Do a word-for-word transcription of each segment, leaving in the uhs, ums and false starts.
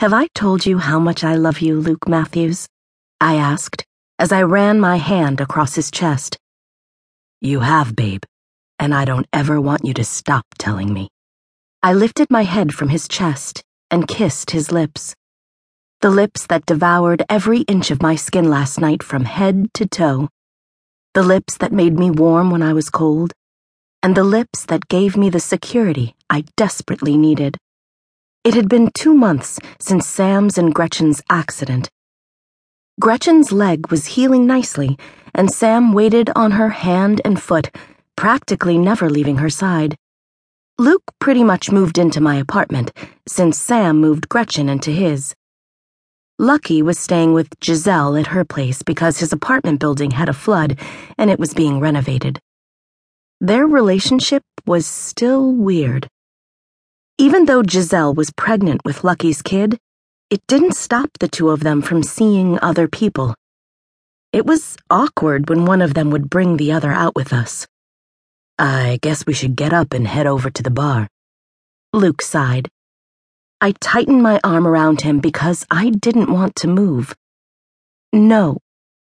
Have I told you how much I love you, Luke Matthews? I asked, as I ran my hand across his chest. You have, babe, and I don't ever want you to stop telling me. I lifted my head from his chest and kissed his lips. The lips that devoured every inch of my skin last night from head to toe. The lips that made me warm when I was cold. And the lips that gave me the security I desperately needed. It had been two months since Sam's and Gretchen's accident. Gretchen's leg was healing nicely, and Sam waited on her hand and foot, practically never leaving her side. Luke pretty much moved into my apartment, since Sam moved Gretchen into his. Lucky was staying with Giselle at her place because his apartment building had a flood and it was being renovated. Their relationship was still weird. Even though Giselle was pregnant with Lucky's kid, it didn't stop the two of them from seeing other people. It was awkward when one of them would bring the other out with us. I guess we should get up and head over to the bar. Luke sighed. I tightened my arm around him because I didn't want to move. No,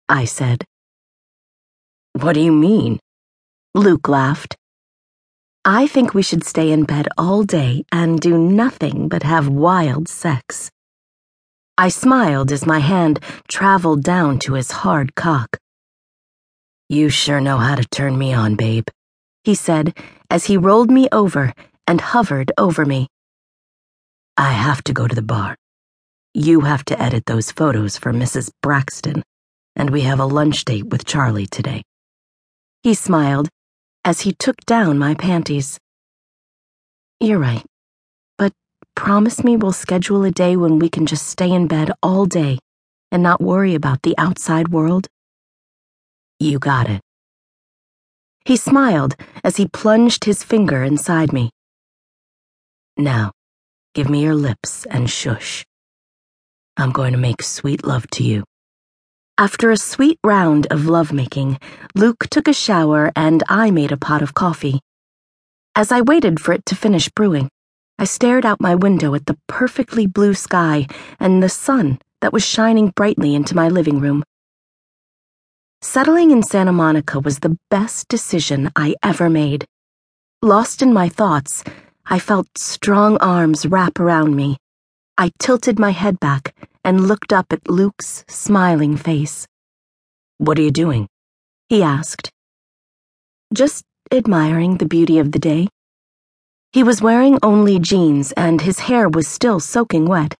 I said. What do you mean? Luke laughed. I think we should stay in bed all day and do nothing but have wild sex. I smiled as my hand traveled down to his hard cock. You sure know how to turn me on, babe, he said as he rolled me over and hovered over me. I have to go to the bar. You have to edit those photos for Missus Braxton, and we have a lunch date with Charlie today. He smiled as he took down my panties. You're right, but promise me we'll schedule a day when we can just stay in bed all day and not worry about the outside world. You got it. He smiled as he plunged his finger inside me. Now, give me your lips and shush. I'm going to make sweet love to you. After a sweet round of lovemaking, Luke took a shower and I made a pot of coffee. As I waited for it to finish brewing, I stared out my window at the perfectly blue sky and the sun that was shining brightly into my living room. Settling in Santa Monica was the best decision I ever made. Lost in my thoughts, I felt strong arms wrap around me. I tilted my head back and looked up at Luke's smiling face. What are you doing? He asked. Just admiring the beauty of the day. He was wearing only jeans and his hair was still soaking wet.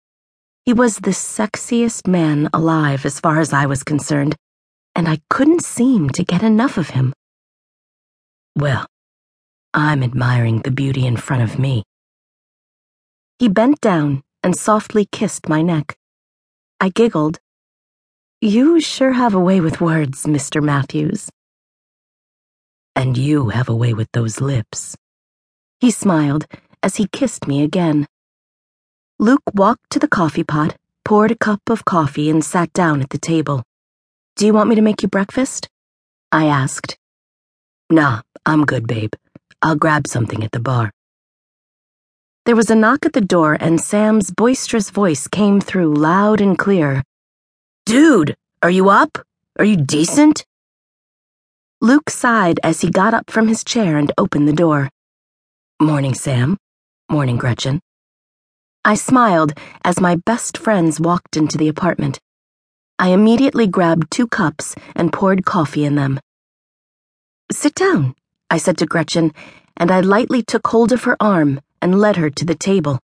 He was the sexiest man alive as far as I was concerned, and I couldn't seem to get enough of him. Well, I'm admiring the beauty in front of me. He bent down and softly kissed my neck. I giggled. You sure have a way with words, Mister Matthews. And you have a way with those lips. He smiled as he kissed me again. Luke walked to the coffee pot, poured a cup of coffee, and sat down at the table. Do you want me to make you breakfast? I asked. Nah, I'm good, babe. I'll grab something at the bar. There was a knock at the door, and Sam's boisterous voice came through loud and clear. Dude, are you up? Are you decent? Luke sighed as he got up from his chair and opened the door. Morning, Sam. Morning, Gretchen. I smiled as my best friends walked into the apartment. I immediately grabbed two cups and poured coffee in them. Sit down, I said to Gretchen, and I lightly took hold of her arm and led her to the table.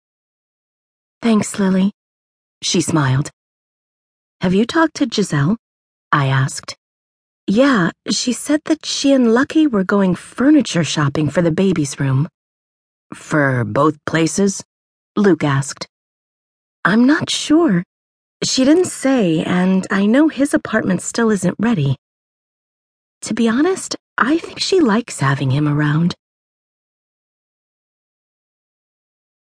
Thanks, Lily, she smiled. Have you talked to Giselle? I asked. Yeah, she said that she and Lucky were going furniture shopping for the baby's room. For both places? Luke asked. I'm not sure. She didn't say, and I know his apartment still isn't ready. To be honest, I think she likes having him around.